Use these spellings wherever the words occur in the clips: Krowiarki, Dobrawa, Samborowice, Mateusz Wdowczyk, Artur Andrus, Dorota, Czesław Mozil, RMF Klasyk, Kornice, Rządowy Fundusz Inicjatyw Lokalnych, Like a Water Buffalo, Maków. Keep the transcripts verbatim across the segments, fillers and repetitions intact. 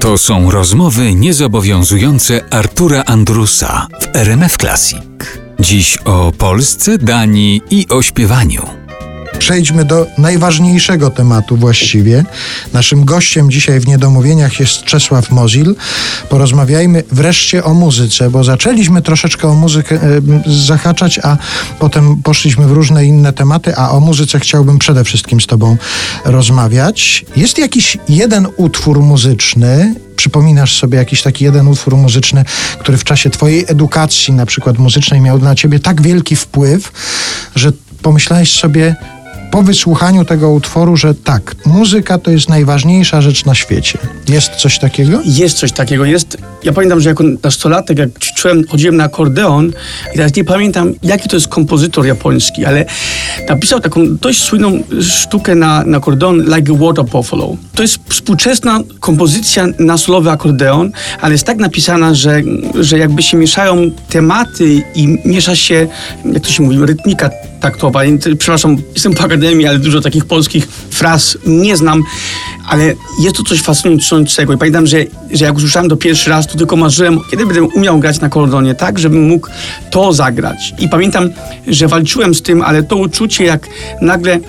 To są rozmowy niezobowiązujące Artura Andrusa w R M F Klasyk. Dziś o Polsce, Danii i o śpiewaniu. Przejdźmy do najważniejszego tematu właściwie. Naszym gościem dzisiaj w Niedomówieniach jest Czesław Mozil. Porozmawiajmy wreszcie o muzyce, bo zaczęliśmy troszeczkę o muzykę zahaczać, a potem poszliśmy w różne inne tematy, a o muzyce chciałbym przede wszystkim z tobą rozmawiać. Jest jakiś jeden utwór muzyczny, przypominasz sobie jakiś taki jeden utwór muzyczny, który w czasie twojej edukacji na przykład muzycznej miał dla ciebie tak wielki wpływ, że pomyślałeś sobie po wysłuchaniu tego utworu, że tak, muzyka to jest najważniejsza rzecz na świecie. Jest coś takiego? Jest coś takiego. Jest. Ja pamiętam, że jako nastolatek, jak ćwiczyłem, chodziłem na akordeon i teraz nie pamiętam, jaki to jest kompozytor japoński, ale napisał taką dość słynną sztukę na, na akordeon Like a Water Buffalo. To jest współczesna kompozycja na solowy akordeon, ale jest tak napisana, że, że jakby się mieszają tematy i miesza się, jak to się mówi, rytmika taktowa. Przepraszam, jestem po akademii, ale dużo takich polskich fraz nie znam, ale jest to coś fascynującego. I pamiętam, że, że jak usłyszałem to pierwszy raz, to tylko marzyłem, kiedy będę umiał grać na akordeonie tak, żebym mógł to zagrać. I pamiętam, że walczyłem z tym, ale to uczucie, jak nagle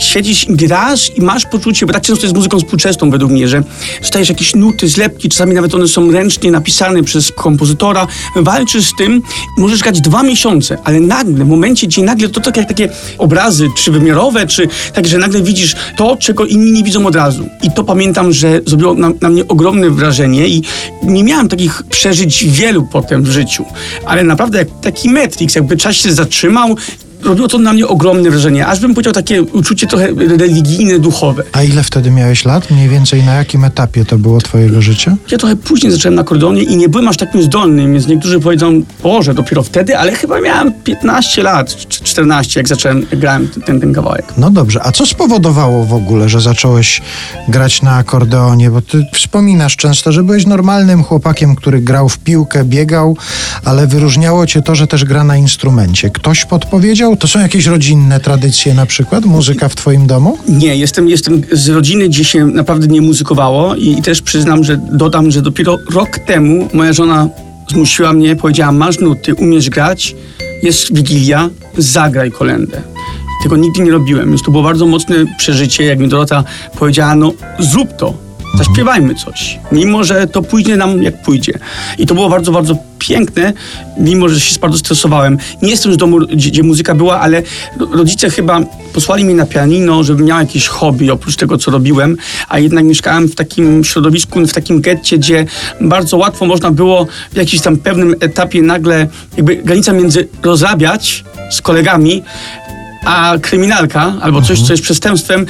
siedzisz i grasz i masz poczucie, bo tak często jest z muzyką współczesną według mnie, że dostajesz jakieś nuty, zlepki, czasami nawet one są ręcznie napisane przez kompozytora, walczysz z tym, możesz grać dwa miesiące, ale nagle, w momencie, gdzie nagle to tak jak takie obrazy trzywymiarowe, czy tak, że nagle widzisz to, czego inni nie widzą od razu. I to pamiętam, że zrobiło na, na mnie ogromne wrażenie i nie miałem takich przeżyć wielu potem w życiu, ale naprawdę jak taki Matrix, jakby czas się zatrzymał, robiło to na mnie ogromne wrażenie, aż bym powiedział takie uczucie trochę religijne, duchowe. A ile wtedy miałeś lat? Mniej więcej na jakim etapie to było twojego życia? Ja trochę później zacząłem na akordeonie i nie byłem aż takim zdolnym, więc niektórzy powiedzą, Boże, dopiero wtedy, ale chyba miałem piętnaście lat, czternaście, jak zacząłem, grałem ten, ten kawałek. No dobrze, a co spowodowało w ogóle, że zacząłeś grać na akordeonie? Bo ty wspominasz często, że byłeś normalnym chłopakiem, który grał w piłkę, biegał, ale wyróżniało cię to, że też gra na instrumencie. Ktoś podpowiedział? To są jakieś rodzinne tradycje na przykład? Muzyka w twoim domu? Nie, jestem, jestem z rodziny, gdzie się naprawdę nie muzykowało i, i też przyznam, że dodam, że dopiero rok temu moja żona zmusiła mnie, powiedziała, masz nuty, umiesz grać, jest Wigilia, zagraj kolędę. Tego nigdy nie robiłem, więc to było bardzo mocne przeżycie, jak mi Dorota powiedziała, no zrób to, zaśpiewajmy coś, mimo że to pójdzie nam jak pójdzie. I to było bardzo, bardzo piękne, mimo że się bardzo stresowałem. Nie jestem z domu, gdzie, gdzie muzyka była, ale rodzice chyba posłali mnie na pianino, żebym miał jakieś hobby oprócz tego, co robiłem, a jednak mieszkałem w takim środowisku, w takim getcie, gdzie bardzo łatwo można było w jakimś tam pewnym etapie nagle jakby granica między rozrabiać z kolegami, a kryminalka albo coś, co jest przestępstwem,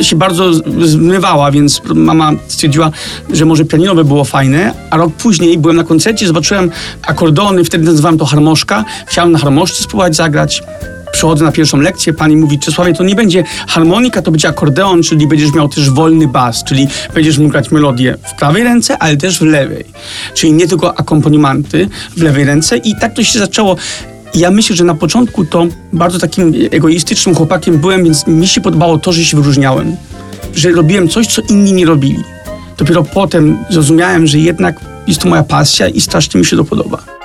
się bardzo zmywała, więc mama stwierdziła, że może pianino by było fajne, a rok później byłem na koncercie, zobaczyłem akordeony, wtedy nazywałem to harmoszka, chciałem na harmoszce spróbować zagrać. Przychodzę na pierwszą lekcję, pani mówi, Czesławie, to nie będzie harmonika, to będzie akordeon, czyli będziesz miał też wolny bas, czyli będziesz mógł grać melodię w prawej ręce, ale też w lewej. Czyli nie tylko akompaniamenty w lewej ręce i tak to się zaczęło. Ja myślę, że na początku to bardzo takim egoistycznym chłopakiem byłem, więc mi się podobało to, że się wyróżniałem. Że robiłem coś, co inni nie robili. Dopiero potem zrozumiałem, że jednak jest to moja pasja i strasznie mi się to podoba.